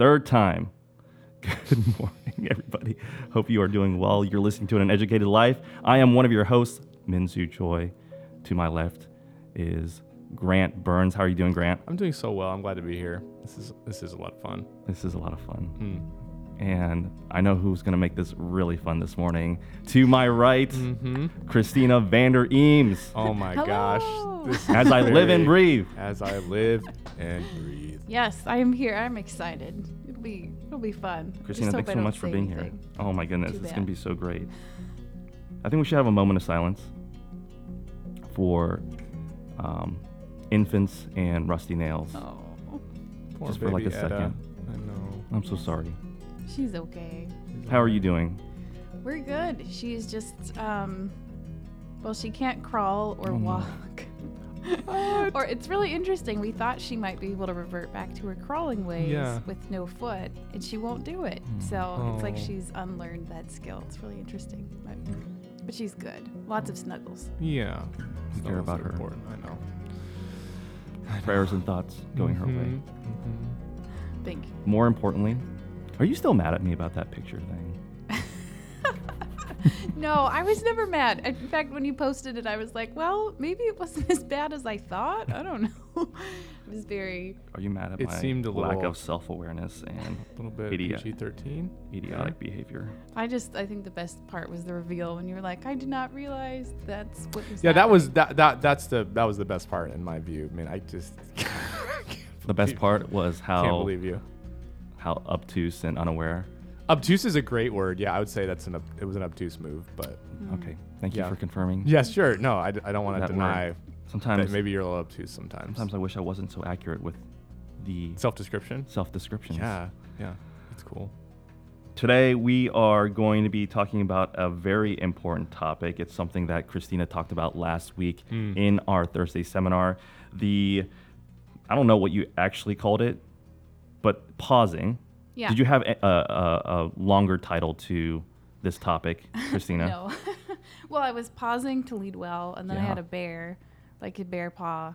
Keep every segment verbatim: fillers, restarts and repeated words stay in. third time. Good morning, everybody. Hope you are doing well. You're listening to An Educated Life. I am one of your hosts, Minzoo Choi. To my left is Grant Burns. How are you doing, Grant? I'm doing so well. I'm glad to be here. This is this is a lot of fun. This is a lot of fun. Mm. And I know who's going to make this really fun this morning. To my right, mm-hmm. Christina Vander Eems. Oh, my Hello. Gosh. This is as I live and breathe. As I live and breathe. Yes, I am here. I'm excited. It'll be, it'll be fun. Christina, thanks so much for being anything. Here. Oh, my goodness. It's going to be so great. I think we should have a moment of silence for um, infants and rusty nails. Oh, poor just for like a Etta. Second. I know. I'm so sorry. She's okay. How are you doing? We're good. She's just, um, well, she can't crawl or oh, walk. No. Or it's really interesting. We thought she might be able to revert back to her crawling ways yeah. with no foot, and she won't do it. So oh. it's like she's unlearned that skill. It's really interesting. But, but she's good. Lots of snuggles. Yeah. I care about her. Important. I know. Prayers and thoughts going mm-hmm. her way. Mm-hmm. Thank you. More importantly, are you still mad at me about that picture thing? No, I was never mad. In fact, when you posted it, I was like, well, maybe it wasn't as bad as I thought. I don't know. It was very... Are you mad at it my seemed a lack of self-awareness and a little bit idiot, P G thirteen? Idiotic yeah. behavior. I just, I think the best part was the reveal when you were like, I did not realize that's what was Yeah, happening. that was that, that that's the that was the best part in my view. I mean, I just... The best part was how... Can't believe you. How obtuse and unaware. Obtuse is a great word. Yeah, I would say that's an ob- it was an obtuse move, but mm. okay. Thank you yeah. for confirming. Yeah, sure. No, I, d- I don't want to deny. Word. Sometimes that maybe you're a little obtuse. Sometimes. Sometimes I wish I wasn't so accurate with the self-description. Self-descriptions. Yeah, yeah, it's cool. Today we are going to be talking about a very important topic. It's something that Christina talked about last week mm. in our Thursday seminar. The I don't know what you actually called it. But pausing, yeah. Did you have a, a, a longer title to this topic, Christina? No. Well, I was pausing to lead well, and then yeah. I had a bear, like a bear paw.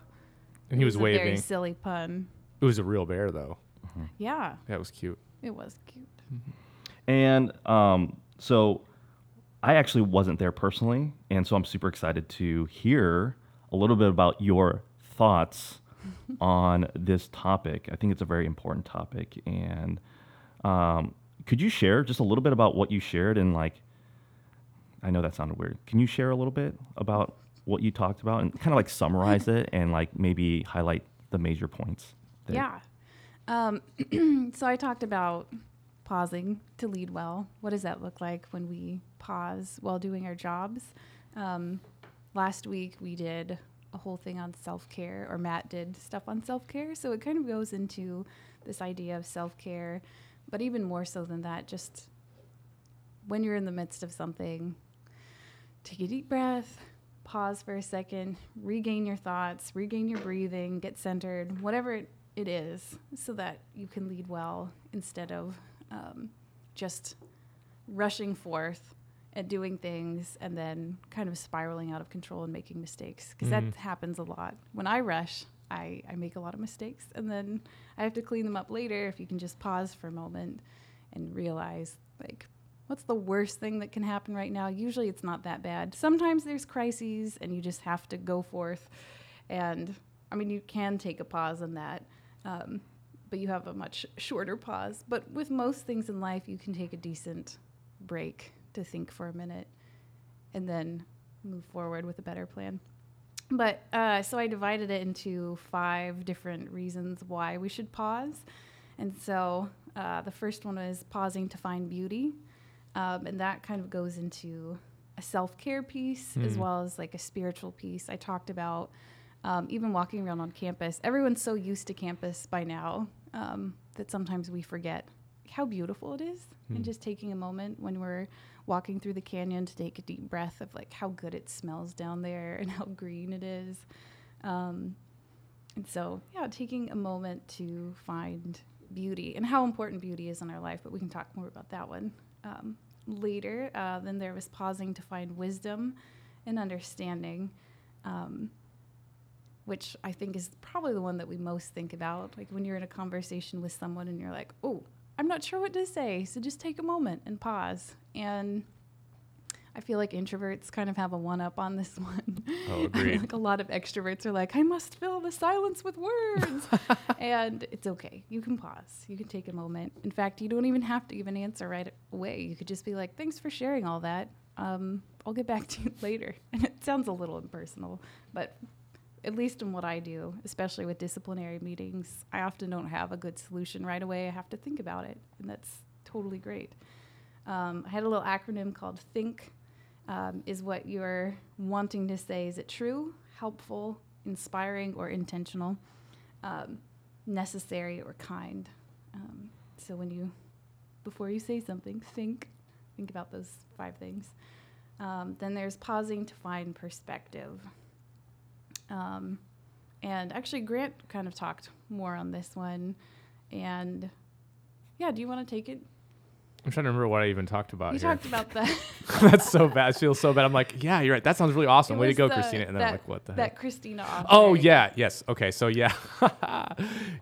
And he was, was waving. It was a very silly pun. It was a real bear, though. Mm-hmm. Yeah. That was cute. It was cute. Mm-hmm. And um, so I actually wasn't there personally, and so I'm super excited to hear a little bit about your thoughts on this topic. I think it's a very important topic. And um, could you share just a little bit about what you shared? And like, I know that sounded weird. Can you share a little bit about what you talked about and kind of like summarize it and like maybe highlight the major points? There? Yeah. Um, so I talked about pausing to lead well. What does that look like when we pause while doing our jobs? Um, last week we did a whole thing on self-care, or Matt did stuff on self-care, so it kind of goes into this idea of self-care, but even more so than that, just when you're in the midst of something, take a deep breath, pause for a second, regain your thoughts, regain your breathing, get centered, whatever it, it is, so that you can lead well instead of um, just rushing forth at doing things and then kind of spiraling out of control and making mistakes, because mm. that happens a lot. When I rush, I, I make a lot of mistakes, and then I have to clean them up later. If you can just pause for a moment and realize, like, what's the worst thing that can happen right now? Usually it's not that bad. Sometimes there's crises, and you just have to go forth. And, I mean, you can take a pause on that, um, but you have a much shorter pause. But with most things in life, you can take a decent break to think for a minute and then move forward with a better plan. But uh, so I divided it into five different reasons why we should pause. And so uh, the first one was pausing to find beauty. Um, and that kind of goes into a self-care piece mm. as well as like a spiritual piece. I talked about um, even walking around on campus. Everyone's so used to campus by now um, that sometimes we forget how beautiful it is. Mm. And just taking a moment when we're walking through the canyon to take a deep breath of like how good it smells down there and how green it is. Um, and so, yeah, taking a moment to find beauty and how important beauty is in our life, but we can talk more about that one um, later. Uh, then there was pausing to find wisdom and understanding, um, which I think is probably the one that we most think about. Like when you're in a conversation with someone and you're like, oh, I'm not sure what to say, so just take a moment and pause. And I feel like introverts kind of have a one-up on this one. Oh, agreed. Like a lot of extroverts are like, I must fill the silence with words. And it's okay. You can pause. You can take a moment. In fact, you don't even have to give an answer right away. You could just be like, thanks for sharing all that. Um, I'll get back to you later. And it sounds a little impersonal, but at least in what I do, especially with disciplinary meetings, I often don't have a good solution right away. I have to think about it, and that's totally great. Um, I had a little acronym called THINK. Um, is what you're wanting to say, is it true, helpful, inspiring, or intentional, um, necessary, or kind? Um, so when you, before you say something, think, think about those five things. Um, then there's pausing to find perspective. Um, and actually Grant kind of talked more on this one. And yeah, do you want to take it? I'm trying to remember what I even talked about. You here. talked about that. That's so bad. I feel so bad. I'm like, yeah, you're right. That sounds really awesome. It Way to go, the, Christina. And then that, I'm like, what the that heck? That Christina author. Oh, yeah. Yes. Okay. So, yeah.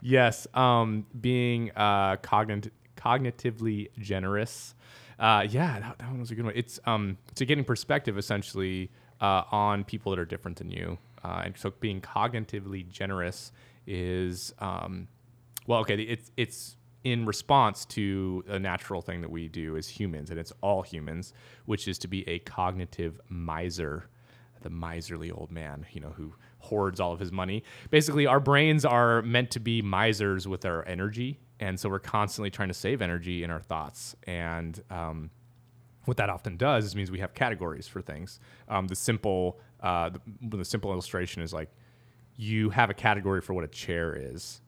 Yes. Um, being uh, cognit- cognitively generous. Uh, yeah, that, that one was a good one. It's um, so getting perspective, essentially, uh, on people that are different than you. Uh, and so being cognitively generous is, um, well, okay, it's it's... in response to a natural thing that we do as humans, and it's all humans, which is to be a cognitive miser, the miserly old man, you know, who hoards all of his money. Basically, our brains are meant to be misers with our energy, and so we're constantly trying to save energy in our thoughts. And um, what that often does is means we have categories for things. Um, the simple, uh, the, the simple illustration is like, you have a category for what a chair is.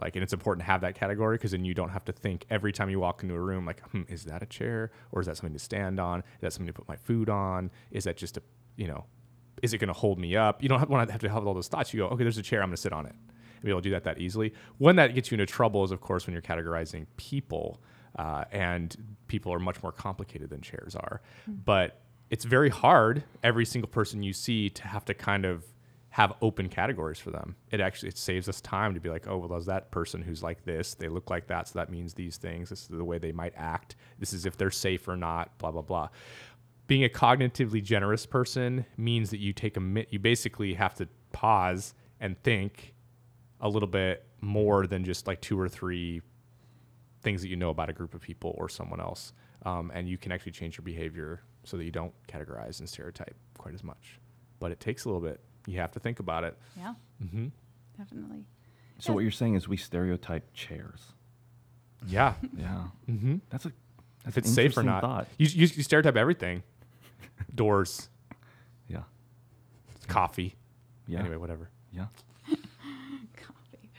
Like, and it's important to have that category because then you don't have to think every time you walk into a room, like, hmm, is that a chair? Or is that something to stand on? Is that something to put my food on? Is that just a, you know, is it going to hold me up? You don't have, want to have to have all those thoughts. You go, okay, there's a chair. I'm going to sit on it. And be able to do that that easily. When that gets you into trouble is, of course, when you're categorizing people. Uh, and people are much more complicated than chairs are. Mm-hmm. But it's very hard, every single person you see, to have to kind of have open categories for them. It actually, it saves us time to be like, oh, well, there's that person who's like this. They look like that, so that means these things. This is the way they might act. This is if they're safe or not, blah, blah, blah. Being a cognitively generous person means that you take a minute, you basically have to pause and think a little bit more than just like two or three things that you know about a group of people or someone else. Um, and you can actually change your behavior so that you don't categorize and stereotype quite as much. But it takes a little bit. You have to think about it. Yeah, mm-hmm. Definitely. So yeah. What you're saying is we stereotype chairs. Yeah. Yeah. Mm-hmm. That's a that's if it's safe or not. Thought. You, you you stereotype everything. Doors. Yeah. Coffee. Yeah. Anyway, whatever. Yeah. Coffee.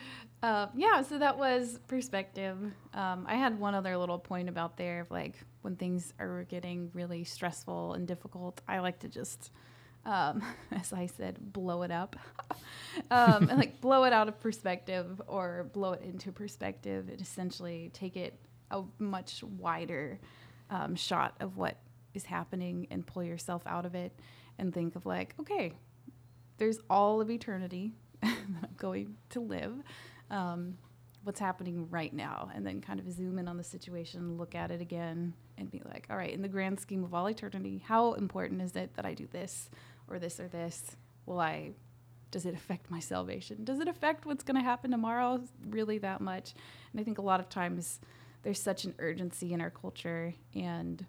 Uh, yeah. So that was perspective. Um, I had one other little point about there of like when things are getting really stressful and difficult, I like to just. Um, as I said, blow it up, um, and like blow it out of perspective or blow it into perspective and essentially take it a much wider um, shot of what is happening and pull yourself out of it and think of like, okay, there's all of eternity that I'm going to live. Um, what's happening right now? And then kind of zoom in on the situation, look at it again and be like, all right, in the grand scheme of all eternity, how important is it that I do this or this or this? Will I, does it affect my salvation? Does it affect what's going to happen tomorrow really that much? And I think a lot of times there's such an urgency in our culture and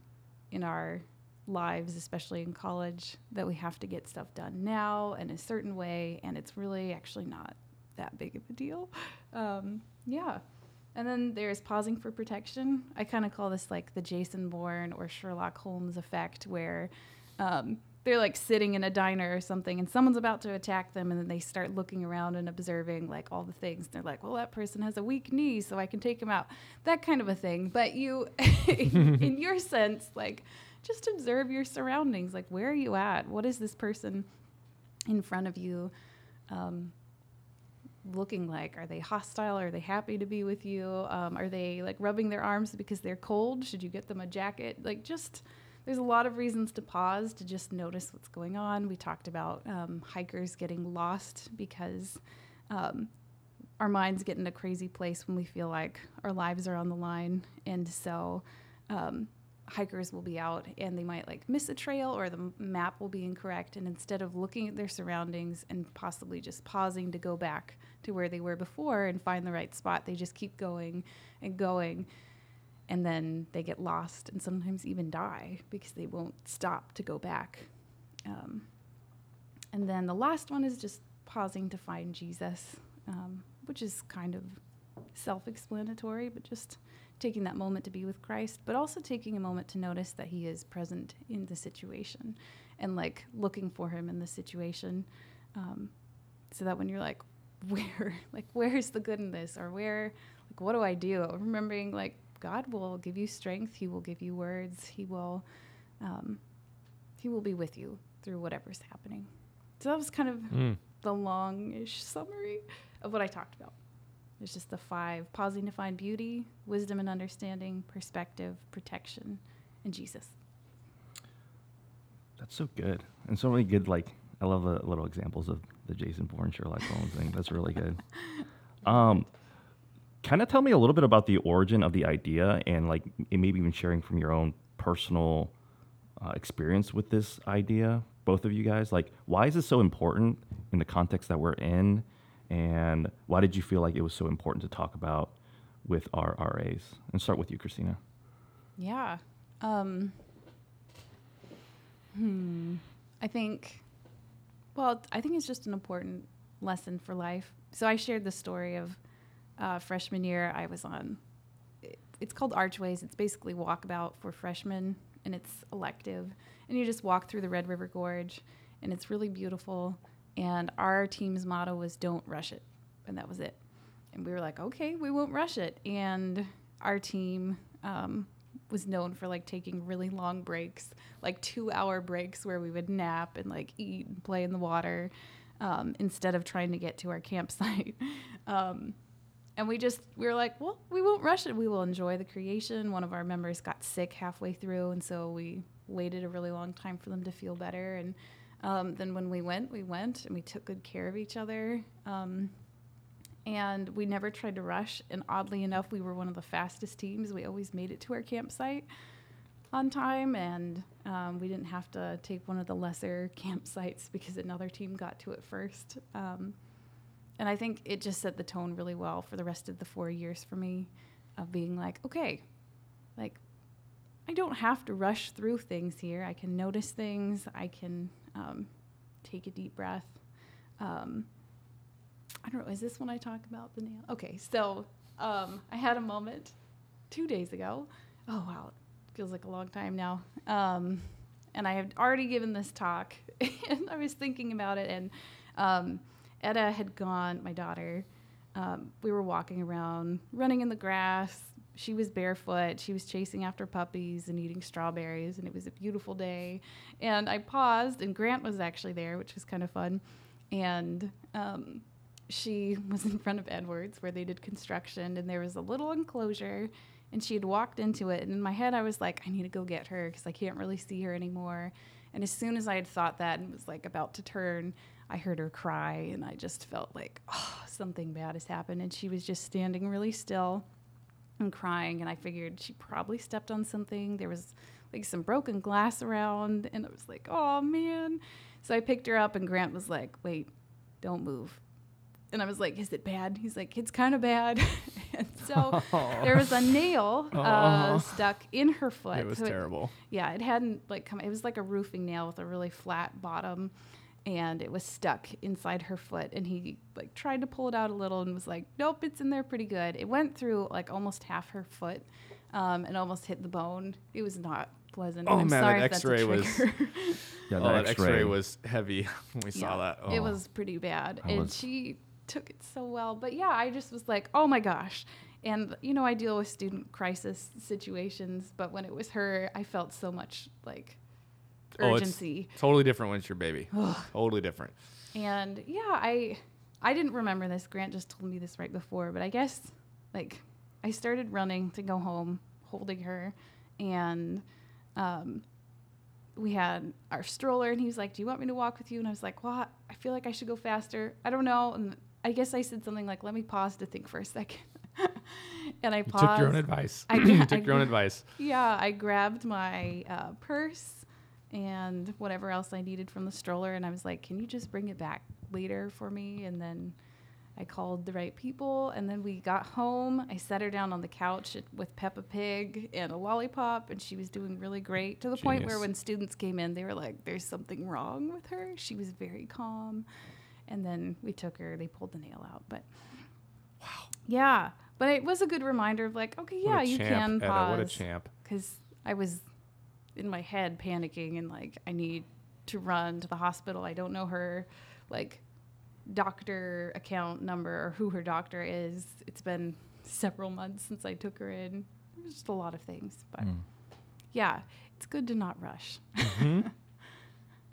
in our lives, especially in college, that we have to get stuff done now in a certain way. And it's really actually not that big of a deal. Um, yeah. And then there's pausing for protection. I kind of call this like the Jason Bourne or Sherlock Holmes effect where um, they're like sitting in a diner or something and someone's about to attack them and then they start looking around and observing like all the things. They're like, well, that person has a weak knee so I can take him out. That kind of a thing. But you, in your sense, like just observe your surroundings. Like where are you at? What is this person in front of you? Um looking like? Are they hostile? Are they happy to be with you? Um, are they like rubbing their arms because they're cold? Should you get them a jacket? Like just, there's a lot of reasons to pause, to just notice what's going on. We talked about um, hikers getting lost because um, our minds get in a crazy place when we feel like our lives are on the line. And so um, hikers will be out and they might like miss a trail or the map will be incorrect. And instead of looking at their surroundings and possibly just pausing to go back to where they were before and find the right spot, they just keep going and going. And then they get lost and sometimes even die because they won't stop to go back. Um, and then the last one is just pausing to find Jesus, um, which is kind of self-explanatory, but just taking that moment to be with Christ, but also taking a moment to notice that he is present in the situation and like looking for him in the situation. Um, so that when you're like, where, like, where's the good in this? Or where, like, what do I do? Remembering like, God will give you strength. He will give you words. He will, um, he will be with you through whatever's happening. So that was kind of mm. the longish summary of what I talked about. It's just the five: pausing to find beauty, wisdom and understanding, perspective, protection, and Jesus. That's so good, and so many good. Like I love the little examples of the Jason Bourne, Sherlock Holmes thing. That's really good. Um. Kind of tell me a little bit about the origin of the idea and like maybe even sharing from your own personal uh, experience with this idea, both of you guys. Like, why is this so important in the context that we're in? And why did you feel like it was so important to talk about with our R As? And start with you, Christina. Yeah. Um, hmm. I think, well, I think it's just an important lesson for life. So I shared the story of Uh, freshman year, I was on, it, it's called Archways. It's basically walkabout for freshmen, and it's elective. And you just walk through the Red River Gorge, and it's really beautiful. And our team's motto was, don't rush it. And that was it. And we were like, okay, we won't rush it. And our team um, was known for like taking really long breaks, like two hour breaks where we would nap and like eat and play in the water um, instead of trying to get to our campsite. um, And we just, we were like, well, we won't rush it. We will enjoy the creation. One of our members got sick halfway through, and so we waited a really long time for them to feel better. And um, then when we went, we went, and we took good care of each other. Um, and we never tried to rush. And oddly enough, we were one of the fastest teams. We always made it to our campsite on time, and um, we didn't have to take one of the lesser campsites because another team got to it first. Um And I think it just set the tone really well for the rest of the four years for me of being like, okay, like I don't have to rush through things here. I can notice things. I can um, take a deep breath. Um, I don't know. Is this when I talk about the nail? Okay. So um, I had a moment two days ago. Oh, wow. It feels like a long time now. Um, and I had already given this talk and I was thinking about it, and um Etta had gone, my daughter, um, we were walking around, running in the grass. She was barefoot. She was chasing after puppies and eating strawberries, and it was a beautiful day. And I paused, and Grant was actually there, which was kind of fun. And um, she was in front of Edwards where they did construction, and there was a little enclosure, and she had walked into it. And in my head, I was like, I need to go get her because I can't really see her anymore. And as soon as I had thought that and was like about to turn, I heard her cry, and I just felt like, oh, something bad has happened. And she was just standing really still and crying, and I figured she probably stepped on something. There was like some broken glass around, and I was like, oh, man. So I picked her up, and Grant was like, wait, don't move. And I was like, is it bad? He's like, it's kind of bad. And so oh. there was a nail uh, oh. stuck in her foot. It was so terrible. It, yeah, it hadn't like come. It was like a roofing nail with a really flat bottom. And it was stuck inside her foot, and he like tried to pull it out a little and was like, nope, it's in there pretty good. It went through like almost half her foot um, and almost hit the bone. It was not pleasant. Oh, I'm man, sorry that X-ray was yeah, that, oh, that X-ray. X-ray was heavy when we yeah, saw that. Oh. It was pretty bad, I and was... she took it so well. But yeah, I just was like, oh my gosh. And you know, I deal with student crisis situations, but when it was her, I felt so much like urgency. Oh, it's totally different when it's your baby. Ugh. Totally different. And yeah, I I didn't remember this. Grant just told me this right before, but I guess like I started running to go home holding her, and um, we had our stroller, and he was like, do you want me to walk with you? And I was like, well, I feel like I should go faster. I don't know. And I guess I said something like, let me pause to think for a second. And I paused. You took your own advice. I you took I, your own advice. Yeah, I grabbed my uh, purse and whatever else I needed from the stroller, and I was like, can you just bring it back later for me? And then I called the right people, and then we got home. I sat her down on the couch with Peppa Pig and a lollipop, and she was doing really great, to the Genius. point where when students came in, they were like, there's something wrong with her. She was very calm. And then we took her. They pulled the nail out. But wow. Yeah. But it was a good reminder of like, okay, yeah, you champ, can pause. Etta, what a champ. Because I was in my head panicking and like, I need to run to the hospital. I don't know her like doctor account number or who her doctor is. It's been several months since I took her in. There's just a lot of things. But mm. yeah, it's good to not rush. Mm-hmm.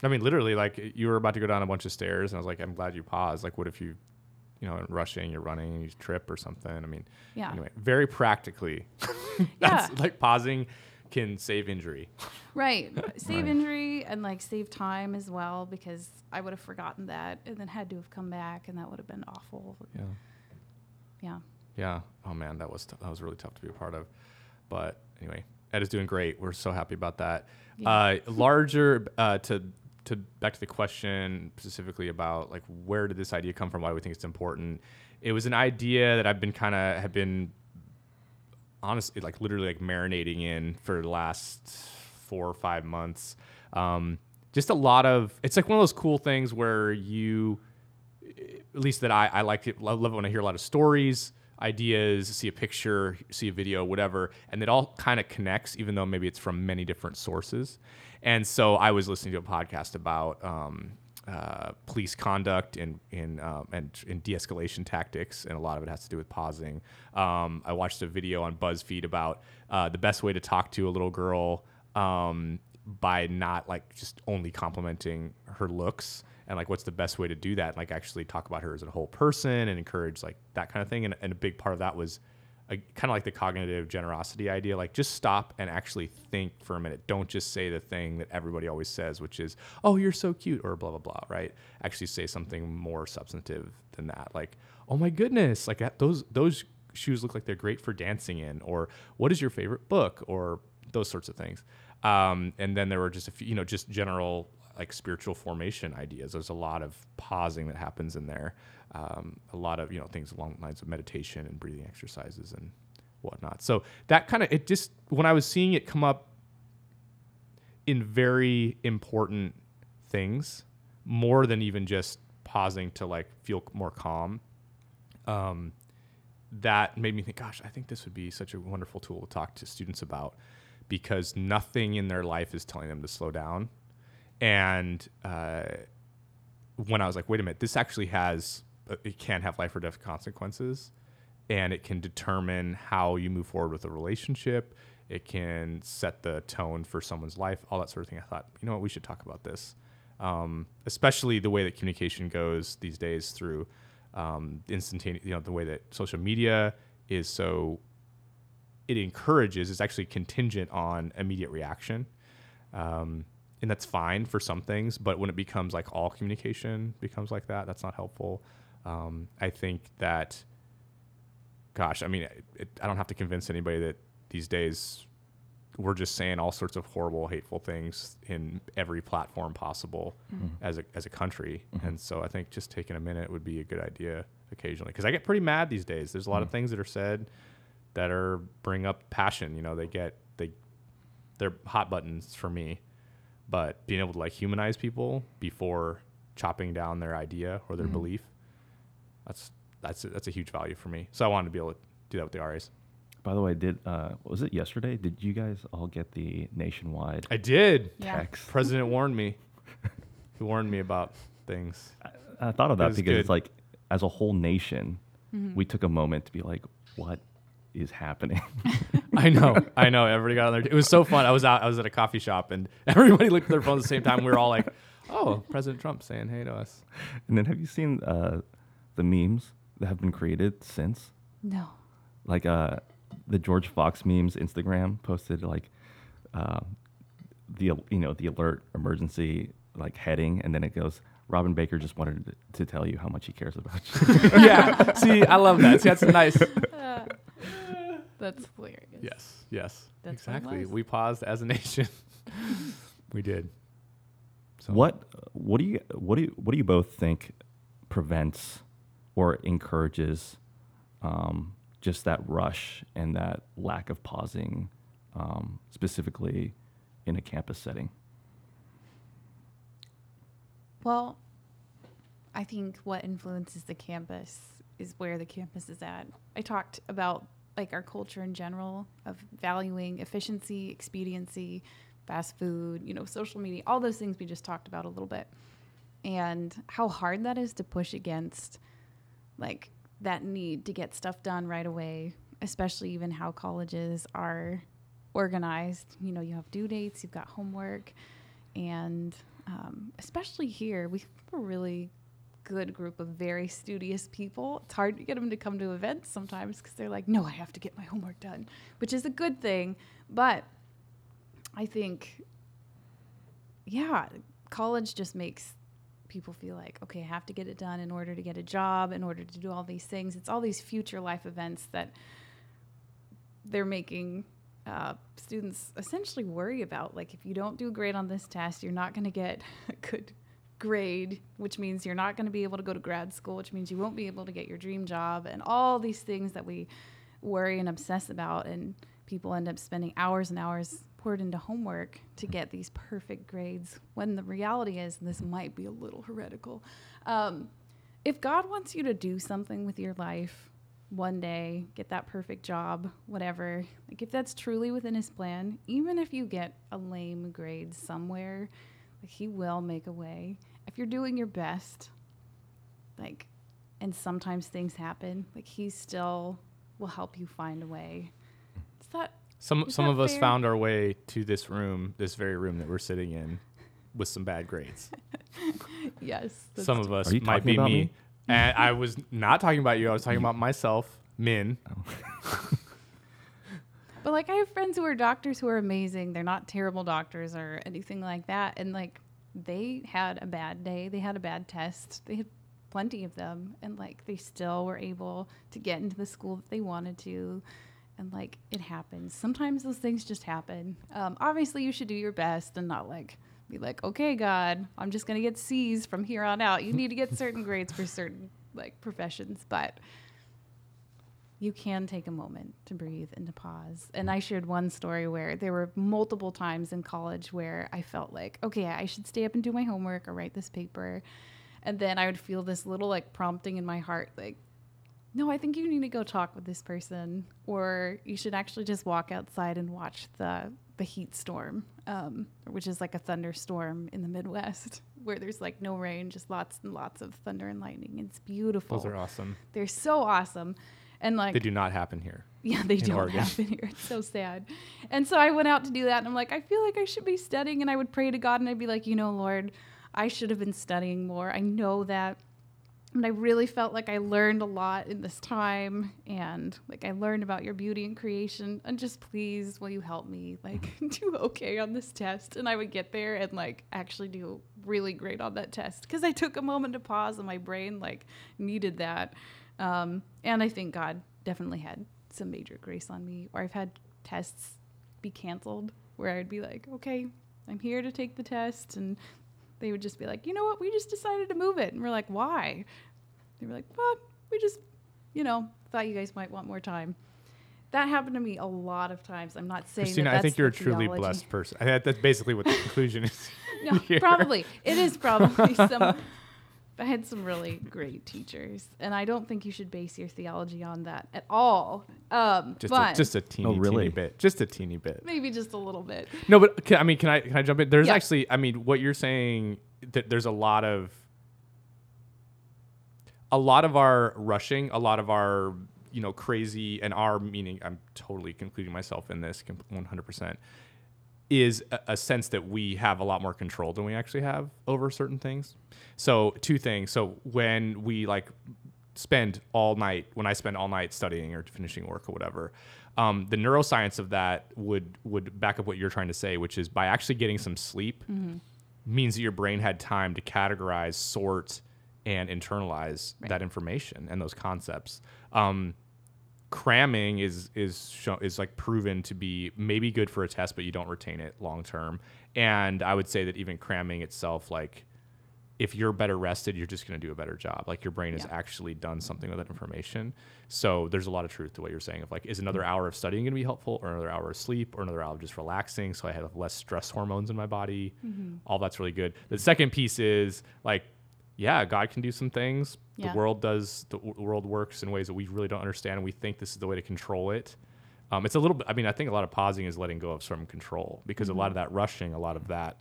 I mean, literally, like, you were about to go down a bunch of stairs, and I was like, I'm glad you paused. Like, what if you, you know, rushing, you're running, you trip or something? I mean, yeah. Anyway, very practically, that's yeah. like pausing can save injury. Right. Save right. injury and, like, save time as well, because I would have forgotten that and then had to have come back, and that would have been awful. Yeah. Yeah. Yeah. Oh, man, that was t- that was really tough to be a part of. But anyway, Ed is doing great. We're so happy about that. Yeah. Uh, larger uh, to... To back to the question specifically about like, where did this idea come from? Why do we think it's important? It was an idea that I've been kind of have been honestly like literally like marinating in for the last four or five months. Um, just a lot of it's like one of those cool things where you, at least that I, I like it. I love it when I hear a lot of stories, ideas, see a picture, see a video, whatever, and it all kind of connects, even though maybe it's from many different sources. And so I was listening to a podcast about um, uh, police conduct and in um, and, and de-escalation tactics, and a lot of it has to do with pausing. Um, I watched a video on Buzzfeed about uh, the best way to talk to a little girl um, by not like just only complimenting her looks, and like what's the best way to do that, and, like actually talk about her as a whole person and encourage like that kind of thing. And, and a big part of that was kind of like the cognitive generosity idea, like just stop and actually think for a minute. Don't just say the thing that everybody always says, which is, oh, you're so cute, or blah, blah, blah, right? Actually say something more substantive than that. Like, oh my goodness, like that, those those shoes look like they're great for dancing in, or what is your favorite book, or those sorts of things. Um, and then there were just a few, you know, just general like spiritual formation ideas. There's a lot of pausing that happens in there. Um, a lot of, you know, things along the lines of meditation and breathing exercises and whatnot. So that kind of, it just, when I was seeing it come up in very important things, more than even just pausing to like feel more calm, um, that made me think, gosh, I think this would be such a wonderful tool to talk to students about, because nothing in their life is telling them to slow down. And uh, when I was like, wait a minute, this actually has, it can have life or death consequences, and it can determine how you move forward with a relationship. It can set the tone for someone's life, all that sort of thing. I thought, you know what, we should talk about this, um, especially the way that communication goes these days through um, instantaneous, you know, the way that social media is so, it encourages, it's actually contingent on immediate reaction. Um, and that's fine for some things, but when it becomes like all communication becomes like that, that's not helpful. Um, I think that, gosh, I mean, it, it, I don't have to convince anybody that these days we're just saying all sorts of horrible, hateful things in every platform possible mm-hmm. as a as a country. Mm-hmm. And so I think just taking a minute would be a good idea occasionally, because I get pretty mad these days. There's a lot mm-hmm. of things that are said that are bring up passion. You know, they get, they they're hot buttons for me. But being able to like humanize people before chopping down their idea or their mm-hmm. belief, that's that's a, that's a huge value for me. So I wanted to be able to do that with the R As. By the way, did uh, was it yesterday? Did you guys all get the nationwide? I did. Yeah. Text. President warned me. He warned me about things. I, I thought of that it because good. It's like, as a whole nation, mm-hmm. we took a moment to be like, what is happening? I know, I know. Everybody got on their. T- it was so fun. I was out. I was at a coffee shop, and everybody looked at their phones at the same time. We were all like, "Oh, President Trump saying hey to us." And then, have you seen uh, the memes that have been created since? No. Like uh, the George Fox memes. Instagram posted like uh, the you know the alert emergency like heading, and then it goes, Robin Baker just wanted to tell you how much he cares about you. Yeah. See, I love that. See, that's nice. Uh, that's hilarious. Yes. Yes. That's exactly. We paused as a nation. We did. So. What What do you What do you, What do you both think prevents or encourages um, just that rush and that lack of pausing, um, specifically in a campus setting? Well, I think what influences the campus is where the campus is at. I talked about like our culture in general of valuing efficiency, expediency, fast food, you know, social media, all those things we just talked about a little bit, and how hard that is to push against like that need to get stuff done right away, especially even how colleges are organized. You know, you have due dates, you've got homework, and Um, especially here, we have a really good group of very studious people. It's hard to get them to come to events sometimes because they're like, no, I have to get my homework done, which is a good thing. But I think, yeah, college just makes people feel like, okay, I have to get it done in order to get a job, in order to do all these things. It's all these future life events that they're making Uh, students essentially worry about, like, if you don't do great on this test, you're not going to get a good grade, which means you're not going to be able to go to grad school, which means you won't be able to get your dream job, and all these things that we worry and obsess about, and people end up spending hours and hours poured into homework to get these perfect grades, when the reality is, and this might be a little heretical, um, if God wants you to do something with your life, one day, get that perfect job, whatever. Like, if that's truly within his plan, even if you get a lame grade somewhere, like, he will make a way. If you're doing your best, like, and sometimes things happen, like, he still will help you find a way. It's not, some it's some not of fair. Us found our way to this room, this very room that we're sitting in, with some bad grades. Yes. Some of us might be me. me? And I was not talking about you. I was talking about myself, Min. Oh. But, like, I have friends who are doctors who are amazing. They're not terrible doctors or anything like that. And, like, they had a bad day. They had a bad test. They had plenty of them. And, like, they still were able to get into the school that they wanted to. And, like, it happens. Sometimes those things just happen. Um, obviously, you should do your best and not, like, be like, okay, God, I'm just going to get C's from here on out. You need to get certain grades for certain, like, professions. But you can take a moment to breathe and to pause. And I shared one story where there were multiple times in college where I felt like, okay, I should stay up and do my homework or write this paper. And then I would feel this little, like, prompting in my heart, like, no, I think you need to go talk with this person. Or you should actually just walk outside and watch the the heat storm, um, which is like a thunderstorm in the Midwest where there's like no rain, just lots and lots of thunder and lightning. It's beautiful. Those are awesome. They're so awesome. And like, they do not happen here. Yeah, they don't Oregon. happen here. It's so sad. And so I went out to do that and I'm like, I feel like I should be studying. And I would pray to God and I'd be like, you know, Lord, I should have been studying more. I know that. And I really felt like I learned a lot in this time, and like I learned about your beauty and creation, and just please, will you help me like do okay on this test? And I would get there and like actually do really great on that test because I took a moment to pause and my brain like needed that. Um, and I think God definitely had some major grace on me, or I've had tests be canceled where I would be like, okay, I'm here to take the test, and they would just be like, you know what? We just decided to move it. And we're like, why? They were like, well, we just, you know, thought you guys might want more time. That happened to me a lot of times. I'm not saying Christina, that that's I think you're a truly theology. Blessed person. I, that's basically what the conclusion is. No, here. Probably. It is probably some. I had some really great teachers, and I don't think you should base your theology on that at all. Um, just, but a, just a teeny, oh, really? teeny bit, just a teeny bit, maybe just a little bit. No, but can, I mean, can I can I jump in? There's yeah. actually, I mean, what you're saying that there's a lot of a lot of our rushing, a lot of our you know crazy, and our meaning. I'm totally concluding myself in this one hundred percent. Is a, a sense that we have a lot more control than we actually have over certain things. So two things. So when we like spend all night, when I spend all night studying or finishing work or whatever, um, the neuroscience of that would, would back up what you're trying to say, which is by actually getting some sleep, mm-hmm. means that your brain had time to categorize, sort, and internalize right. that information and those concepts. Um, cramming is is show, is like proven to be maybe good for a test, but you don't retain it long term. And I would say that even cramming itself, like if you're better rested, you're just going to do a better job. Like your brain yeah. has actually done something with that information. So there's a lot of truth to what you're saying of like, is another hour of studying going to be helpful, or another hour of sleep, or another hour of just relaxing, so I have less stress hormones in my body. Mm-hmm. All that's really good. The second piece is like, yeah, God can do some things. Yeah. The world does, the w- world works in ways that we really don't understand, and we think this is the way to control it. Um, it's a little bit, I mean, I think a lot of pausing is letting go of some control, because mm-hmm. a lot of that rushing, a lot of that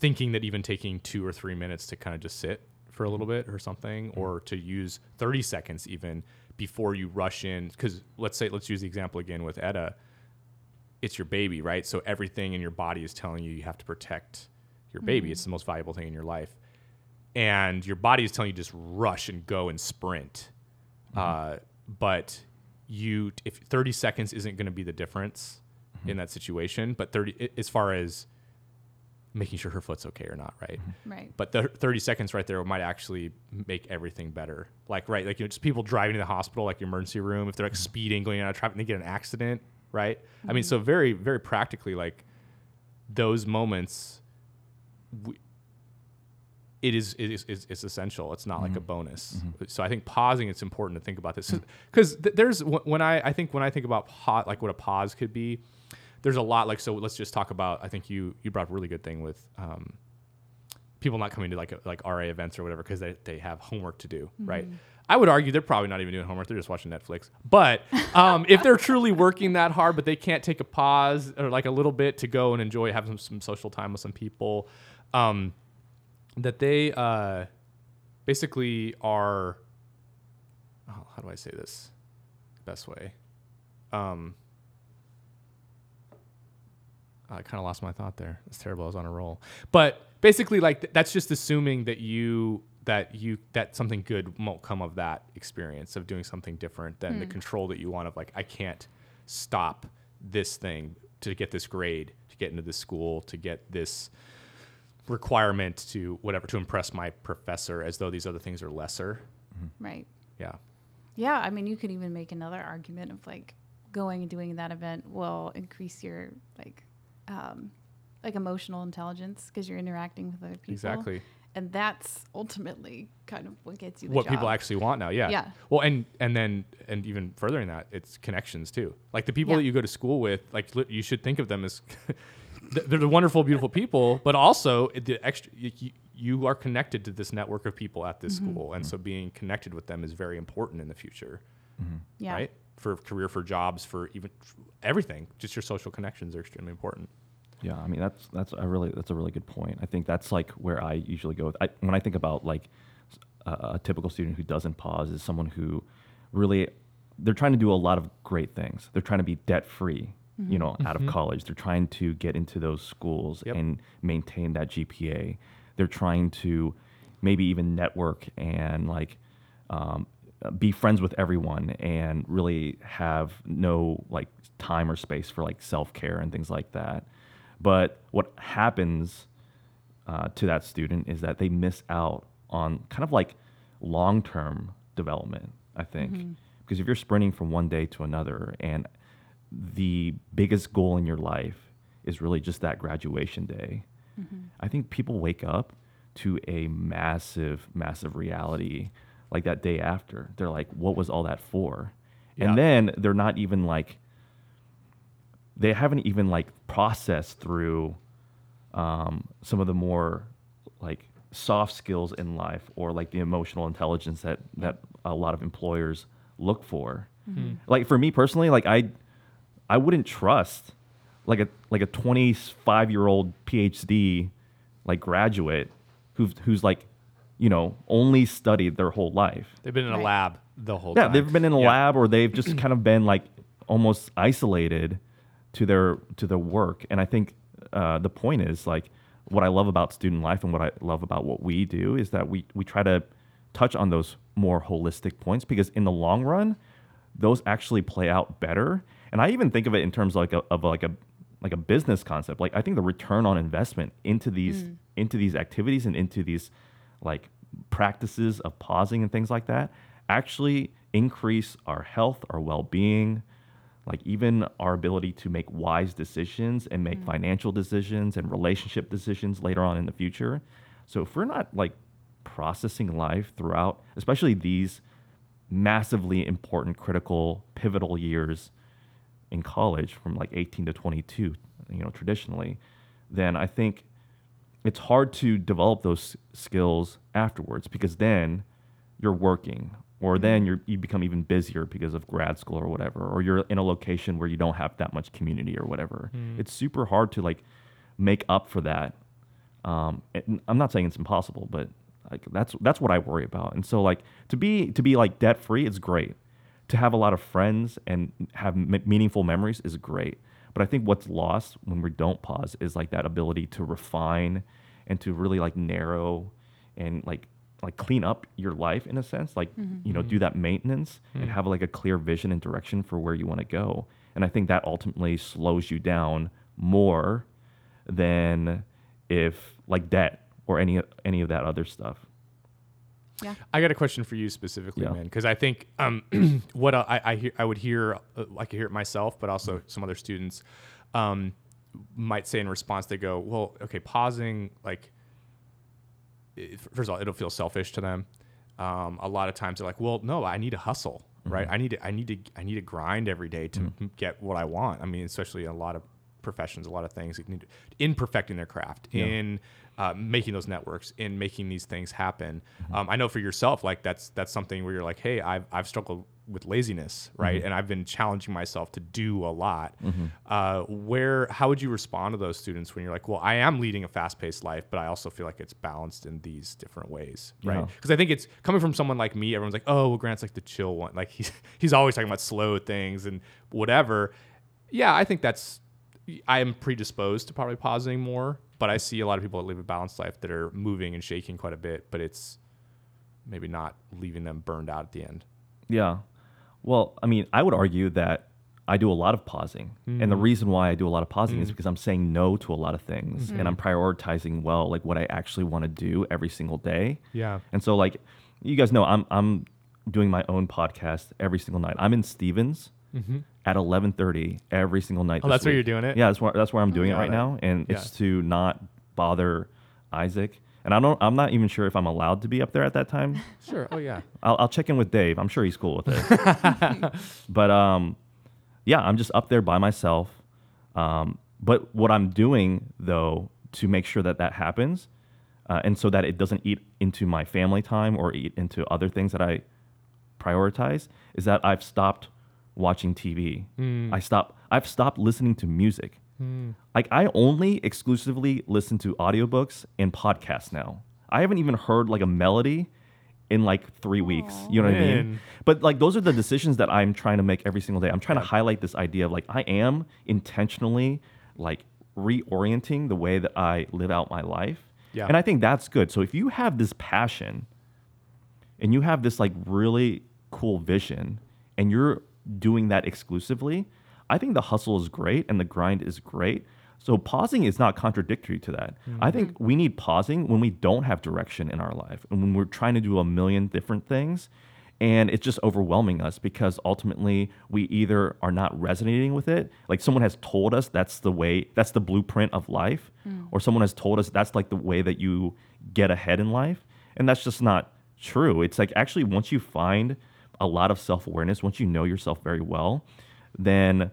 thinking that even taking two or three minutes to kind of just sit for a little bit or something, mm-hmm. or to use thirty seconds even before you rush in. Because let's say, let's use the example again with Etta. It's your baby, right? So everything in your body is telling you you have to protect your baby. Mm-hmm. It's the most valuable thing in your life. And your body is telling you just rush and go and sprint. Mm-hmm. Uh, but you, if thirty seconds isn't going to be the difference mm-hmm. in that situation, but thirty, as far as making sure her foot's okay or not, right? Mm-hmm. Right. But the thirty seconds right there might actually make everything better. Like, right, like you know, just people driving to the hospital, like your emergency room, if they're like mm-hmm. speeding, going out of traffic, and they get an accident, right? Mm-hmm. I mean, so very, very practically, like those moments, we, It is, it is it's, it's essential. It's not mm-hmm. like a bonus. Mm-hmm. So I think pausing, it's important to think about this, because th- there's when I I think when I think about pa- like what a pause could be, there's a lot. Like so, let's just talk about. I think you you brought up a really good thing with um, people not coming to like a, like R A events or whatever because they they have homework to do, mm-hmm. right? I would argue they're probably not even doing homework. They're just watching Netflix. But um, if they're truly working that hard, but they can't take a pause or like a little bit to go and enjoy, have some, some social time with some people. Um, That they uh, basically are, oh, how do I say this the best way? Um, I kind of lost my thought there. It's terrible. I was on a roll. But basically, like th- that's just assuming that you that you that something good won't come of that experience of doing something different than mm. the control that you want of like I can't stop this thing to get this grade, to get into this school, to get this requirement to whatever, to impress my professor, as though these other things are lesser. Mm-hmm. Right. Yeah. Yeah. I mean, you could even make another argument of like going and doing that event will increase your like, um, like emotional intelligence because you're interacting with other people. Exactly. And that's ultimately kind of what gets you the what job. People actually want now. Yeah. Yeah. Well, and, and then, and even furthering that, it's connections too. Like the people yeah. that you go to school with, like you should think of them as they're the wonderful, beautiful people, but also the extra, you, you are connected to this network of people at this mm-hmm. school. And mm-hmm. so being connected with them is very important in the future, mm-hmm. yeah. right? For career, for jobs, for even for everything, just your social connections are extremely important. Yeah. I mean, that's, that's a really, that's a really good point. I think that's like where I usually go with, I, when I think about like uh, a typical student who doesn't pause is someone who really, they're trying to do a lot of great things. They're trying to be debt free. You know, mm-hmm. out of college, they're trying to get into those schools yep. and maintain that G P A. They're trying to maybe even network and like um, be friends with everyone and really have no like time or space for like self-care and things like that. But what happens uh, to that student is that they miss out on kind of like long-term development, I think, mm-hmm. because if you're sprinting from one day to another and the biggest goal in your life is really just that graduation day. Mm-hmm. I think people wake up to a massive, massive reality like that day after. They're like, what was all that for? Yeah. And then they're not even like, they haven't even like processed through um, some of the more like soft skills in life or like the emotional intelligence that, that a lot of employers look for. Mm-hmm. Like for me personally, like I, I wouldn't trust like a like a twenty-five year old PhD like graduate who's who's like, you know, only studied their whole life. They've been in right. a lab the whole yeah, time. Yeah, they've been in a yeah. lab or they've just kind of been like almost isolated to their to their work. And I think uh, the point is like what I love about student life and what I love about what we do is that we we try to touch on those more holistic points because in the long run, those actually play out better. And I even think of it in terms of like a, of like a like a business concept. Like I think the return on investment into these mm. into these activities and into these like practices of pausing and things like that actually increase our health, our well-being, like even our ability to make wise decisions and make mm. financial decisions and relationship decisions later on in the future. So if we're not like processing life throughout, especially these massively important, critical, pivotal years in college from like eighteen to twenty-two, you know, traditionally, then I think it's hard to develop those skills afterwards, because then you're working, or then you're, you become even busier because of grad school or whatever, or you're in a location where you don't have that much community or whatever. Mm. It's super hard to like make up for that. Um, I'm not saying it's impossible, but like that's that's what I worry about. And so like to be to be like debt free is great. To have a lot of friends and have m- meaningful memories is great. But I think what's lost when we don't pause is like that ability to refine and to really like narrow and like like clean up your life in a sense, like mm-hmm. you know, do that maintenance mm-hmm. and have like a clear vision and direction for where you want to go. And I think that ultimately slows you down more than if like debt or any any of that other stuff. Yeah, I got a question for you specifically, yeah. man, because I think um, what I I, hear, I would hear, uh, I could hear it myself, but also some other students um, might say in response, they go, "Well, okay, pausing. Like, it, first of all, it'll feel selfish to them. Um, a lot of times, they're like, well, no, I need to hustle, mm-hmm. right? I need to, I need to, I need to grind every day to mm-hmm. get what I want. I mean, especially in a lot of professions, a lot of things you need to, in perfecting their craft yeah. in." Uh, making those networks and making these things happen. Mm-hmm. Um, I know for yourself, like that's that's something where you're like, hey, I've I've struggled with laziness, right? Mm-hmm. And I've been challenging myself to do a lot. Mm-hmm. Uh, where, how would you respond to those students when you're like, well, I am leading a fast-paced life, but I also feel like it's balanced in these different ways, right? Because yeah. I think it's coming from someone like me. Everyone's like, oh, well, Grant's like the chill one. Like he's he's always talking about slow things and whatever. Yeah, I think that's. I am predisposed to probably pausing more, but I see a lot of people that live a balanced life that are moving and shaking quite a bit, but it's maybe not leaving them burned out at the end. Yeah. Well, I mean, I would argue that I do a lot of pausing. Mm. And the reason why I do a lot of pausing mm. is because I'm saying no to a lot of things mm. and I'm prioritizing well, like what I actually want to do every single day. Yeah. And so like, you guys know, I'm, I'm doing my own podcast every single night. I'm in Stevens. Mm-hmm. At eleven thirty every single night. Oh, that's week. Where you're doing it? Yeah, that's where that's where I'm doing oh, it right it. now, and yeah. it's to not bother Isaac. And I don't, I'm not even sure if I'm allowed to be up there at that time. Sure. Oh yeah. I'll, I'll check in with Dave. I'm sure he's cool with it. But um, yeah, I'm just up there by myself. Um, but what I'm doing though to make sure that that happens, uh, and so that it doesn't eat into my family time or eat into other things that I prioritize, is that I've stopped watching T V. Mm. I stop I've stopped listening to music. Mm. Like I only exclusively listen to audiobooks and podcasts now. I haven't even heard like a melody in like three Aww. weeks. You know what Man. I mean? But like those are the decisions that I'm trying to make every single day. I'm trying yeah. to highlight this idea of like I am intentionally like reorienting the way that I live out my life. Yeah. And I think that's good. So if you have this passion and you have this like really cool vision and you're doing that exclusively, I think the hustle is great and the grind is great. So pausing is not contradictory to that. Mm-hmm. I think we need pausing when we don't have direction in our life and when we're trying to do a million different things and it's just overwhelming us because ultimately we either are not resonating with it, like someone has told us that's the way, that's the blueprint of life, mm. or someone has told us that's like the way that you get ahead in life, and that's just not true. It's like actually once you find a lot of self-awareness, once you know yourself very well, then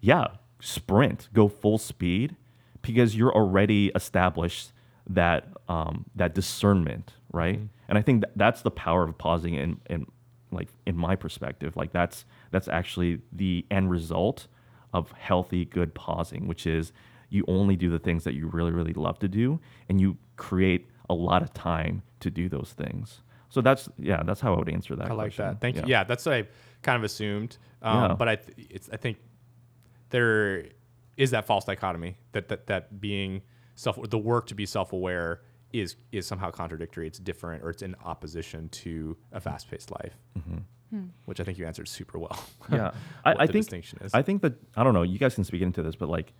yeah, sprint, go full speed, because you're already established that um, that discernment, right? Mm-hmm. And I think that that's the power of pausing in, in like in my perspective. Like that's that's actually the end result of healthy, good pausing, which is you only do the things that you really, really love to do, and you create a lot of time to do those things. So that's, yeah, that's how I would answer that I like question. that. Thank yeah. you. Yeah, that's what I kind of assumed. Um, yeah. But I th- it's, I think there is that false dichotomy that that, that being self, the work to be self-aware is is somehow contradictory. It's different, or it's in opposition to a fast-paced life, mm-hmm. hmm. which I think you answered super well. Yeah. I, I the think, distinction is. I think that, I don't know, you guys can speak into this, but like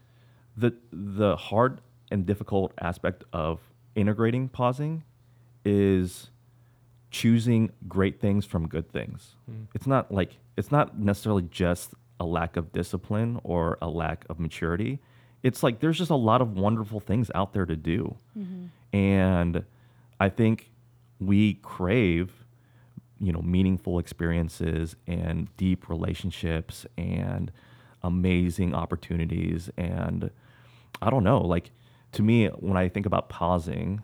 the the hard and difficult aspect of integrating pausing is choosing great things from good things. Mm. It's not like it's not necessarily just a lack of discipline or a lack of maturity. It's like there's just a lot of wonderful things out there to do. Mm-hmm. And I think we crave, you know, meaningful experiences and deep relationships and amazing opportunities. And I don't know, like to me, when I think about pausing,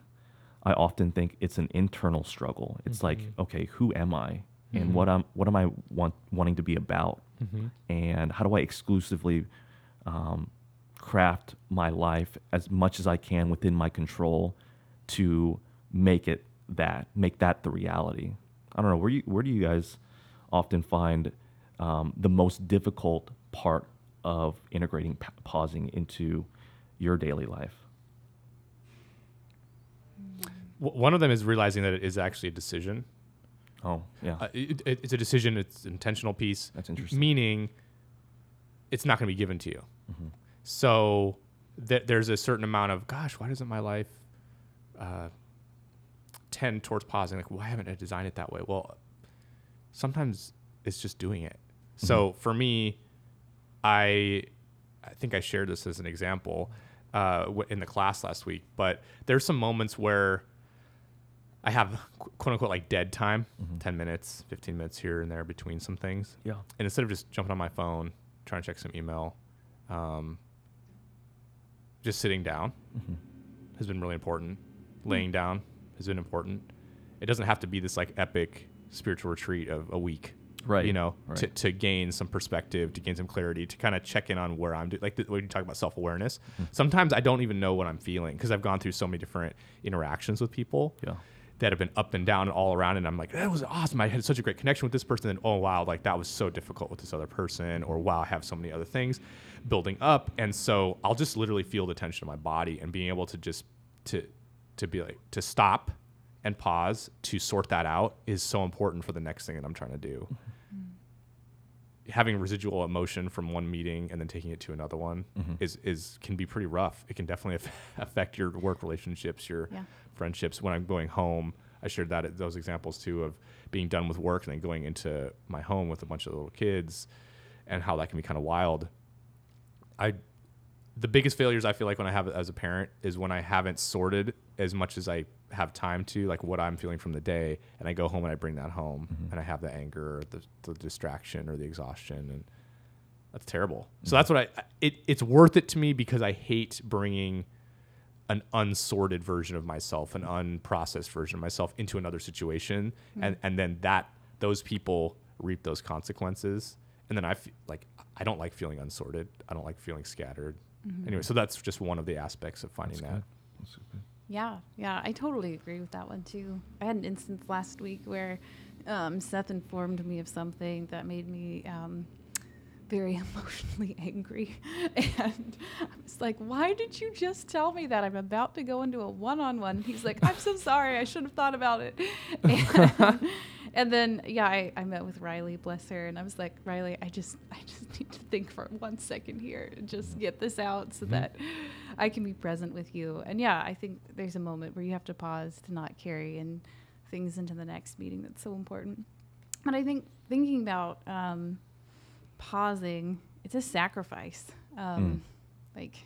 I often think it's an internal struggle. It's mm-hmm. like, okay, who am I? And mm-hmm. what I'm, what am I want, wanting to be about? Mm-hmm. And how do I exclusively um, craft my life as much as I can within my control to make it that, make that the reality? I don't know, where, you, where do you guys often find um, the most difficult part of integrating pa- pausing into your daily life? One of them is realizing that it is actually a decision. Oh, yeah. Uh, it, it, it's a decision. It's an intentional piece. That's interesting. Meaning it's not going to be given to you. Mm-hmm. So th- there's a certain amount of, gosh, why doesn't my life uh, tend towards pausing? Like, why haven't I designed it that way? Well, sometimes it's just doing it. Mm-hmm. So for me, I, I think I shared this as an example uh, w- in the class last week, but there's some moments where I have quote unquote like dead time, mm-hmm. ten minutes, fifteen minutes here and there between some things. Yeah. And instead of just jumping on my phone, trying to check some email, um, just sitting down mm-hmm. has been really important. Mm-hmm. Laying down has been important. It doesn't have to be this like epic spiritual retreat of a week, right? You know, right. To, to gain some perspective, to gain some clarity, to kind of check in on where I'm doing. Like the, when you talk about self-awareness, mm-hmm. sometimes I don't even know what I'm feeling because I've gone through so many different interactions with people. Yeah. That have been up and down and all around. And I'm like, that was awesome. I had such a great connection with this person. And oh, wow, like that was so difficult with this other person. Or wow, I have so many other things building up. And so I'll just literally feel the tension in my body and being able to just to to be like, to stop and pause to sort that out is so important for the next thing that I'm trying to do. Mm-hmm. Having residual emotion from one meeting and then taking it to another one mm-hmm. is, is can be pretty rough. It can definitely affect your work relationships, your yeah. friendships. When I'm going home, I shared that those examples too of being done with work and then going into my home with a bunch of little kids and how that can be kind of wild. I the biggest failures I feel like when I have as a parent is when I haven't sorted as much as I have time to, like what I'm feeling from the day, and I go home and I bring that home mm-hmm. and I have the anger or the, the distraction or the exhaustion, and that's terrible. Mm-hmm. So that's what I it, it's worth it to me because I hate bringing an unsorted version of myself, an unprocessed version of myself into another situation. Mm-hmm. And, and then that those people reap those consequences. And then I feel like, I don't like feeling unsorted. I don't like feeling scattered. Mm-hmm. Anyway, so that's just one of the aspects of finding that's that. That's good. Yeah. Yeah. I totally agree with that one too. I had an instance last week where um, Seth informed me of something that made me, um, very emotionally angry. And I was like, why did you just tell me that? I'm about to go into a one-on-one. He's like, I'm so sorry. I should have thought about it. And, and then, yeah, I, I met with Riley, bless her. And I was like, Riley, I just, I just need to think for one second here and just get this out so mm-hmm. that I can be present with you. And yeah, I think there's a moment where you have to pause to not carry in things into the next meeting. That's so important. And I think thinking about, um, pausing, it's a sacrifice. Um, mm. Like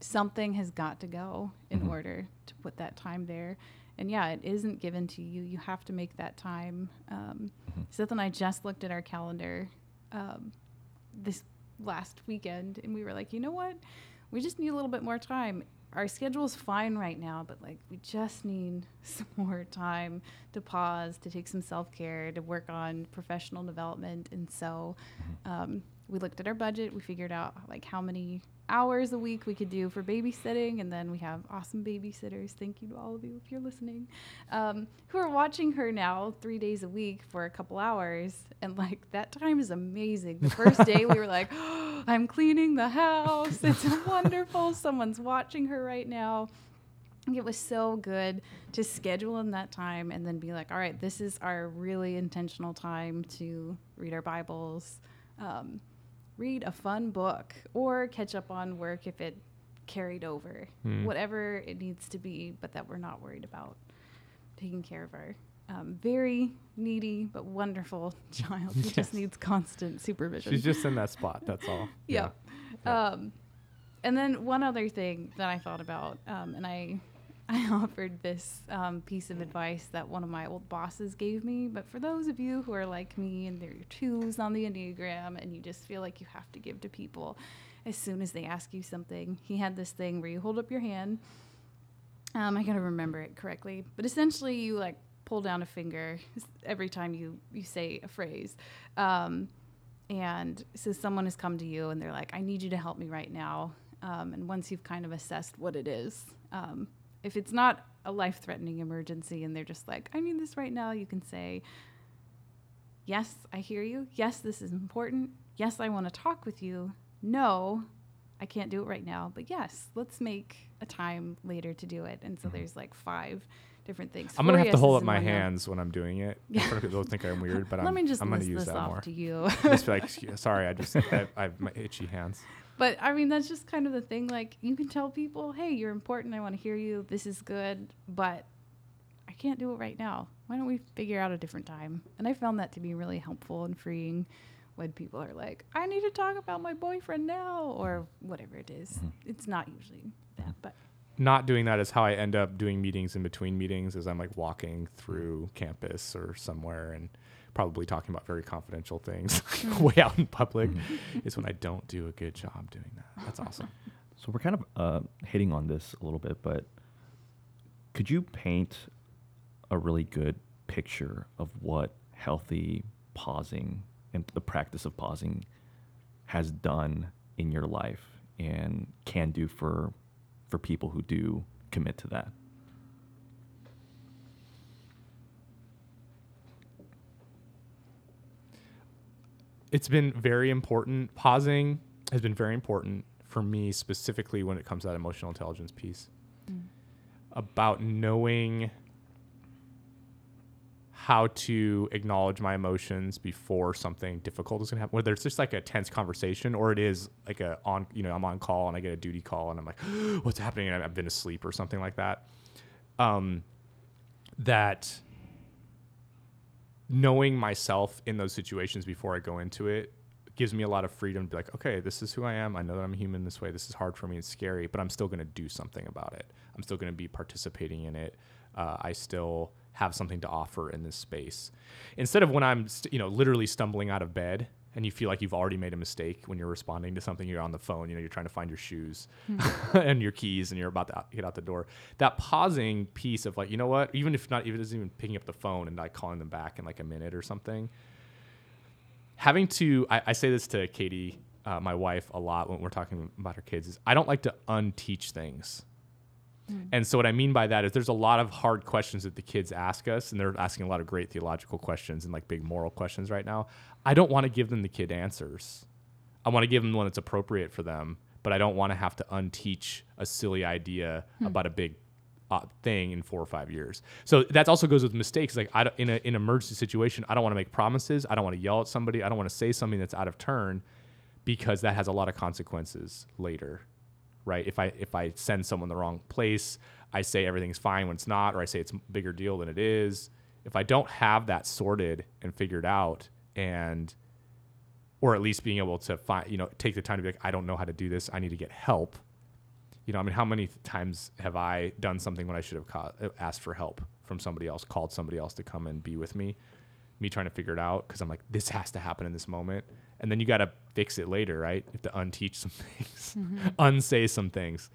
something has got to go in mm-hmm. order to put that time there. And yeah, it isn't given to you. You have to make that time. Um, mm-hmm. Seth and I just looked at our calendar um, this last weekend and we were like, you know what? We just need a little bit more time. Our schedule's fine right now, but like we just need some more time to pause, to take some self-care, to work on professional development. And so um, we looked at our budget. We figured out like how many hours a week we could do for babysitting. And then we have awesome babysitters. Thank you to all of you if you're listening, um, who are watching her now three days a week for a couple hours. And like that time is amazing. The first day we were like, oh, I'm cleaning the house. It's wonderful. Someone's watching her right now. It was so good to schedule in that time and then be like, all right, this is our really intentional time to read our Bibles, um, read a fun book or catch up on work if it carried over, hmm. whatever it needs to be, but that we're not worried about taking care of our um, very needy but wonderful child who yes. just needs constant supervision. She's just in that spot, that's all. yeah. yeah. Um, and then one other thing that I thought about, um, and I... I offered this um, piece of advice that one of my old bosses gave me. But for those of you who are like me and they're twos on the Enneagram and you just feel like you have to give to people as soon as they ask you something, he had this thing where you hold up your hand. Um, I got to remember it correctly. But essentially you like pull down a finger every time you, you say a phrase. Um, and so someone has come to you and they're like, I need you to help me right now. Um, and once you've kind of assessed what it is, um, if it's not a life-threatening emergency and they're just like, I need this right now, you can say, yes, I hear you. Yes, this is important. Yes, I want to talk with you. No, I can't do it right now. But yes, let's make a time later to do it. And so mm-hmm. there's like five different things. I'm going to have to hold up my hands when I'm doing it. Yeah. People think I'm weird, but I'm, I'm going to use that off more. To you. Just be like, sorry, I just I, I have my itchy hands. But, I mean, that's just kind of the thing. Like, you can tell people, hey, you're important. I want to hear you. This is good. But I can't do it right now. Why don't we figure out a different time? And I found that to be really helpful and freeing when people are like, I need to talk about my boyfriend now or whatever it is. Mm-hmm. It's not usually that. But not doing that is how I end up doing meetings in between meetings is I'm, like, walking through campus or somewhere and probably talking about very confidential things way out in public mm-hmm. is when I don't do a good job doing that. That's awesome. So we're kind of uh, hitting on this a little bit, but could you paint a really good picture of what healthy pausing and the practice of pausing has done in your life and can do for for people who do commit to that? It's been very important. Pausing has been very important for me specifically when it comes to that emotional intelligence piece. Mm. About knowing how to acknowledge my emotions before something difficult is going to happen, whether it's just like a tense conversation or it is like a on, you know, I'm on call and I get a duty call and I'm like, what's happening? And I've been asleep or something like that. Um, that... Knowing myself in those situations before I go into it gives me a lot of freedom to be like, okay, this is who I am. I know that I'm human this way. This is hard for me. It's scary, but I'm still going to do something about it. I'm still going to be participating in it. Uh, I still have something to offer in this space. Instead of when I'm st- you know, literally stumbling out of bed and you feel like you've already made a mistake when you're responding to something, you're on the phone, you know, you're trying to find your shoes mm-hmm. and your keys and you're about to get out the door. That pausing piece of like, you know what, even if not, even isn't even picking up the phone and like calling them back in like a minute or something. Having to, I, I say this to Katie, uh, my wife, a lot when we're talking about her kids is I don't like to unteach things. Mm. And so what I mean by that is there's a lot of hard questions that the kids ask us, and they're asking a lot of great theological questions and like big moral questions right now. I don't want to give them the kid answers. I want to give them one that's appropriate for them, but I don't want to have to unteach a silly idea hmm. about a big uh, thing in four or five years. So that also goes with mistakes. Like I don't, in, a, in an emergency situation, I don't want to make promises. I don't want to yell at somebody. I don't want to say something that's out of turn because that has a lot of consequences later. Right? If I if I send someone the wrong place, I say everything's fine when it's not, or I say it's a bigger deal than it is. If I don't have that sorted and figured out, and or at least being able to find, you know, take the time to be like, I don't know how to do this. I need to get help. You know, I mean, how many times have I done something when I should have ca- asked for help from somebody else, called somebody else to come and be with me, me trying to figure it out because I'm like, this has to happen in this moment. And then you got to fix it later, right? You have to unteach some things, mm-hmm. unsay some things.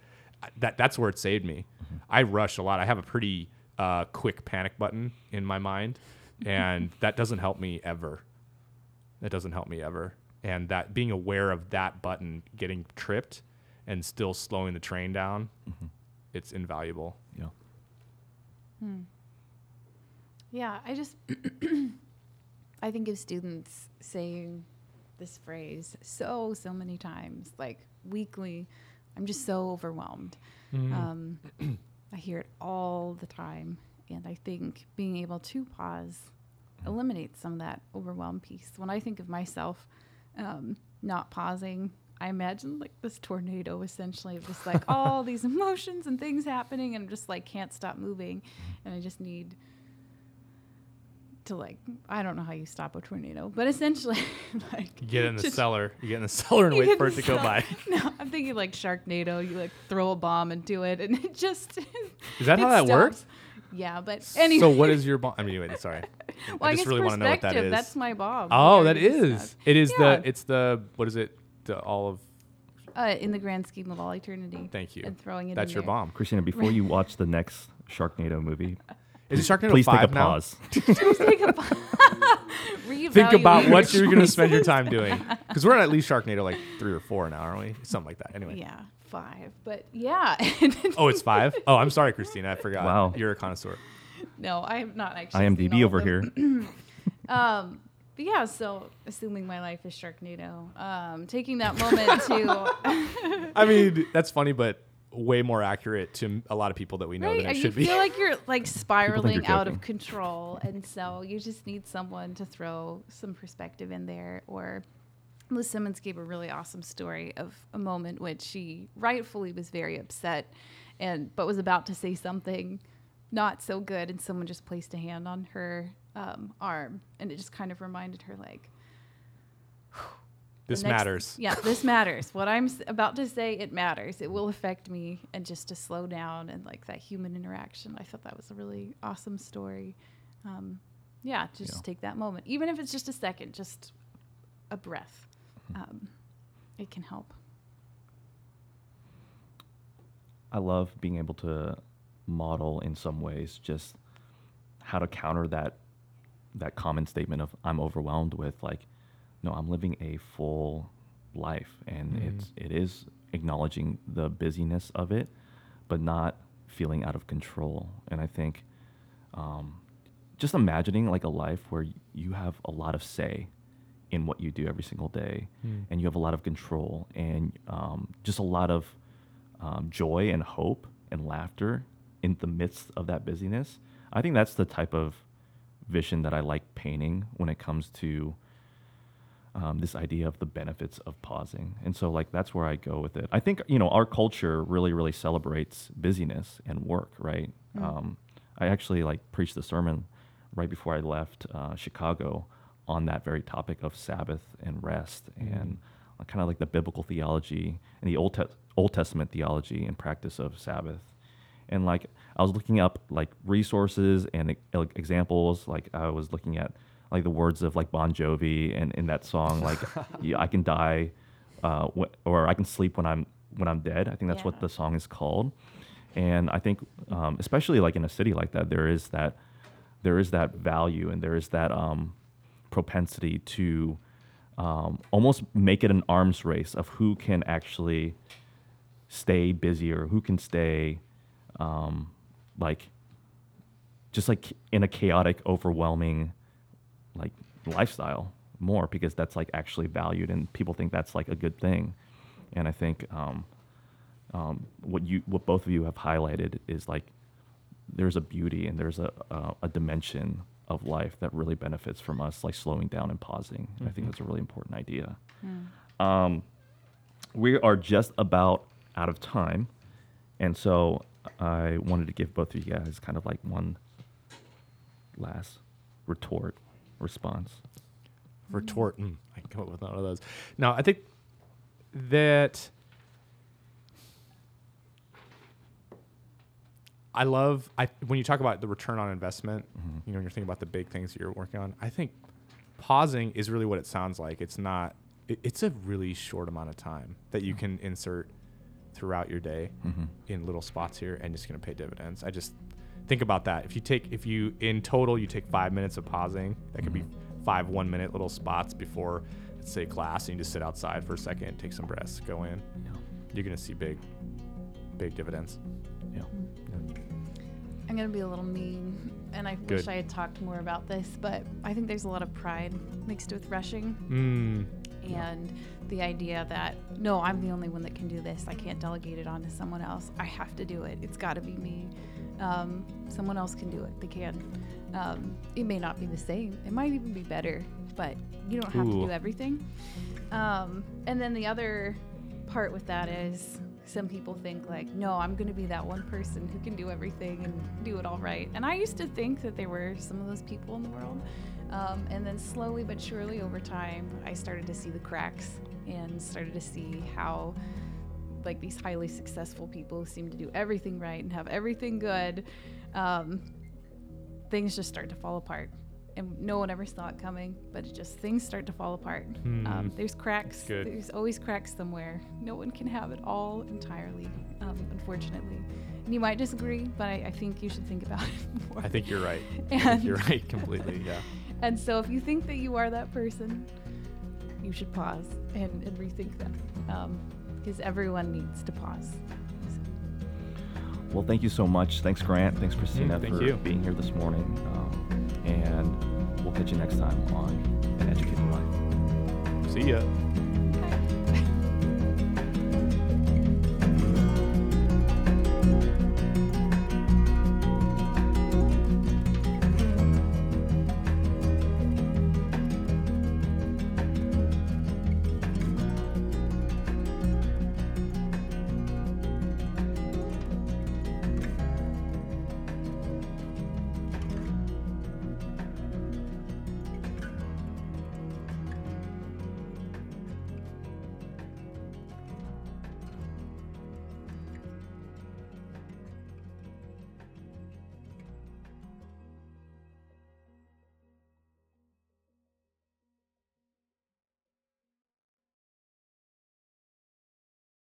That That's where it saved me. Mm-hmm. I rush a lot. I have a pretty uh, quick panic button in my mind, and that doesn't help me ever. That doesn't help me ever. And that being aware of that button getting tripped and still slowing the train down, mm-hmm. it's invaluable. Yeah. Hmm. Yeah, I just, I think of students saying this phrase so, so many times, like weekly, I'm just so overwhelmed. Mm-hmm. Um, I hear it all the time. And I think being able to pause eliminates some of that overwhelm piece. When I think of myself, um, not pausing. I imagine like this tornado essentially of just like all these emotions and things happening, and I'm just like can't stop moving, and I just need to like, I don't know how you stop a tornado, but essentially like you get in the just, cellar you get in the cellar and wait for it to cellar. go by. No, I'm thinking like Sharknado, you like throw a bomb into it and it just is that how that stops. works? Yeah, but anyway. So what is your bomb? I mean, anyway, sorry. Well, I, I just really want to know what that is. That's my bomb. Oh, that is. It is yeah. the, it's the, what is it? The all of. Uh, in the grand scheme of all eternity. Thank you. And throwing it That's in your there. bomb. Christina, before you watch the next Sharknado movie. Is it Sharknado please five now? Pause. Please take a pause. Think about what you're going to spend your time doing. Because we're at least Sharknado like three or four now, aren't we? Something like that. Anyway. Yeah. Five, but yeah. Oh, it's five? Oh, I'm sorry, Christina. I forgot. Wow. You're a connoisseur. No, I am not actually. I am D B over here. um, but yeah, so assuming my life is Sharknado, um, taking that moment to. I mean, that's funny, but way more accurate to a lot of people that we know right? than it you should be. You feel like you're like spiraling you're out of control, and so you just need someone to throw some perspective in there. Or Liz Simmons gave a really awesome story of a moment when she rightfully was very upset and but was about to say something not so good, and someone just placed a hand on her um, arm, and it just kind of reminded her like, this matters. Yeah, this matters. What I'm s- about to say, it matters. It will affect me, and just to slow down and like that human interaction. I thought that was a really awesome story. Um, yeah, just yeah. take that moment. Even if it's just a second, just a breath. Um, it can help. I love being able to model in some ways just how to counter that that common statement of I'm overwhelmed with like, no, I'm living a full life, and mm-hmm. it's it is acknowledging the busyness of it, but not feeling out of control. And I think um, just imagining like a life where you have a lot of say in what you do every single day, mm. and you have a lot of control, and um, just a lot of um, joy and hope and laughter in the midst of that busyness. I think that's the type of vision that I like painting when it comes to um, this idea of the benefits of pausing. And so like, that's where I go with it. I think, you know, our culture really, really celebrates busyness and work, right? Mm. Um, I actually like preached the sermon right before I left uh, Chicago on that very topic of Sabbath and rest, mm-hmm. and kind of like the biblical theology and the Old Te- Old Testament theology and practice of Sabbath. And like, I was looking up like resources and e- examples. Like I was looking at like the words of like Bon Jovi and in that song, like yeah, I can die uh, wh- or I can sleep when I'm, when I'm dead. I think that's yeah. what the song is called. And I think um, especially like in a city like that, there is that, there is that value, and there is that, um, propensity to um, almost make it an arms race of who can actually stay busy, or who can stay um, like just like in a chaotic, overwhelming like lifestyle more, because that's like actually valued, and people think that's like a good thing. And I think um, um, what you what both of you have highlighted is like there's a beauty and there's a a, a dimension of life that really benefits from us like slowing down and pausing. Mm-hmm. I think that's a really important idea. Mm. Um, we are just about out of time, and so I wanted to give both of you guys kind of like one last retort response. Retort. Mm. I can come up with none of those. No, I think that I love I, when you talk about the return on investment, mm-hmm. you know, when you're thinking about the big things that you're working on, I think pausing is really what it sounds like. It's not, it, it's a really short amount of time that you can insert throughout your day mm-hmm. in little spots here, and it's going to pay dividends. I just think about that. If you take, if you, in total, you take five minutes of pausing, that could mm-hmm. be five one minute little spots before, let's say, class, and you just sit outside for a second, take some breaths, go in, yeah. you're going to see big, big dividends. Yeah. Mm-hmm. I'm going to be a little mean, and I Good. wish I had talked more about this, but I think there's a lot of pride mixed with rushing mm. and yeah. the idea that, no, I'm the only one that can do this. I can't delegate it on to someone else. I have to do it. It's got to be me. Um, someone else can do it. They can. Um, it may not be the same. It might even be better, but you don't have Ooh. to do everything. Um, and then the other part with that is some people think like, no, I'm going to be that one person who can do everything and do it all right. And I used to think that there were some of those people in the world. Um, and then slowly but surely over time, I started to see the cracks and started to see how like these highly successful people seem to do everything right and have everything good. Um, things just start to fall apart. And no one ever saw it coming, but it just things start to fall apart. Hmm. Um, there's cracks. Good. There's always cracks somewhere. No one can have it all entirely, um, unfortunately. And you might disagree, but I, I think you should think about it more. I think you're right. And I think you're right completely, yeah. And so if you think that you are that person, you should pause and, and rethink that, because um, everyone needs to pause. Well, thank you so much. Thanks, Grant. Thanks, Christina, yeah, thank for you. being here this morning. Um, and we'll catch you next time on An Educated Life. See ya.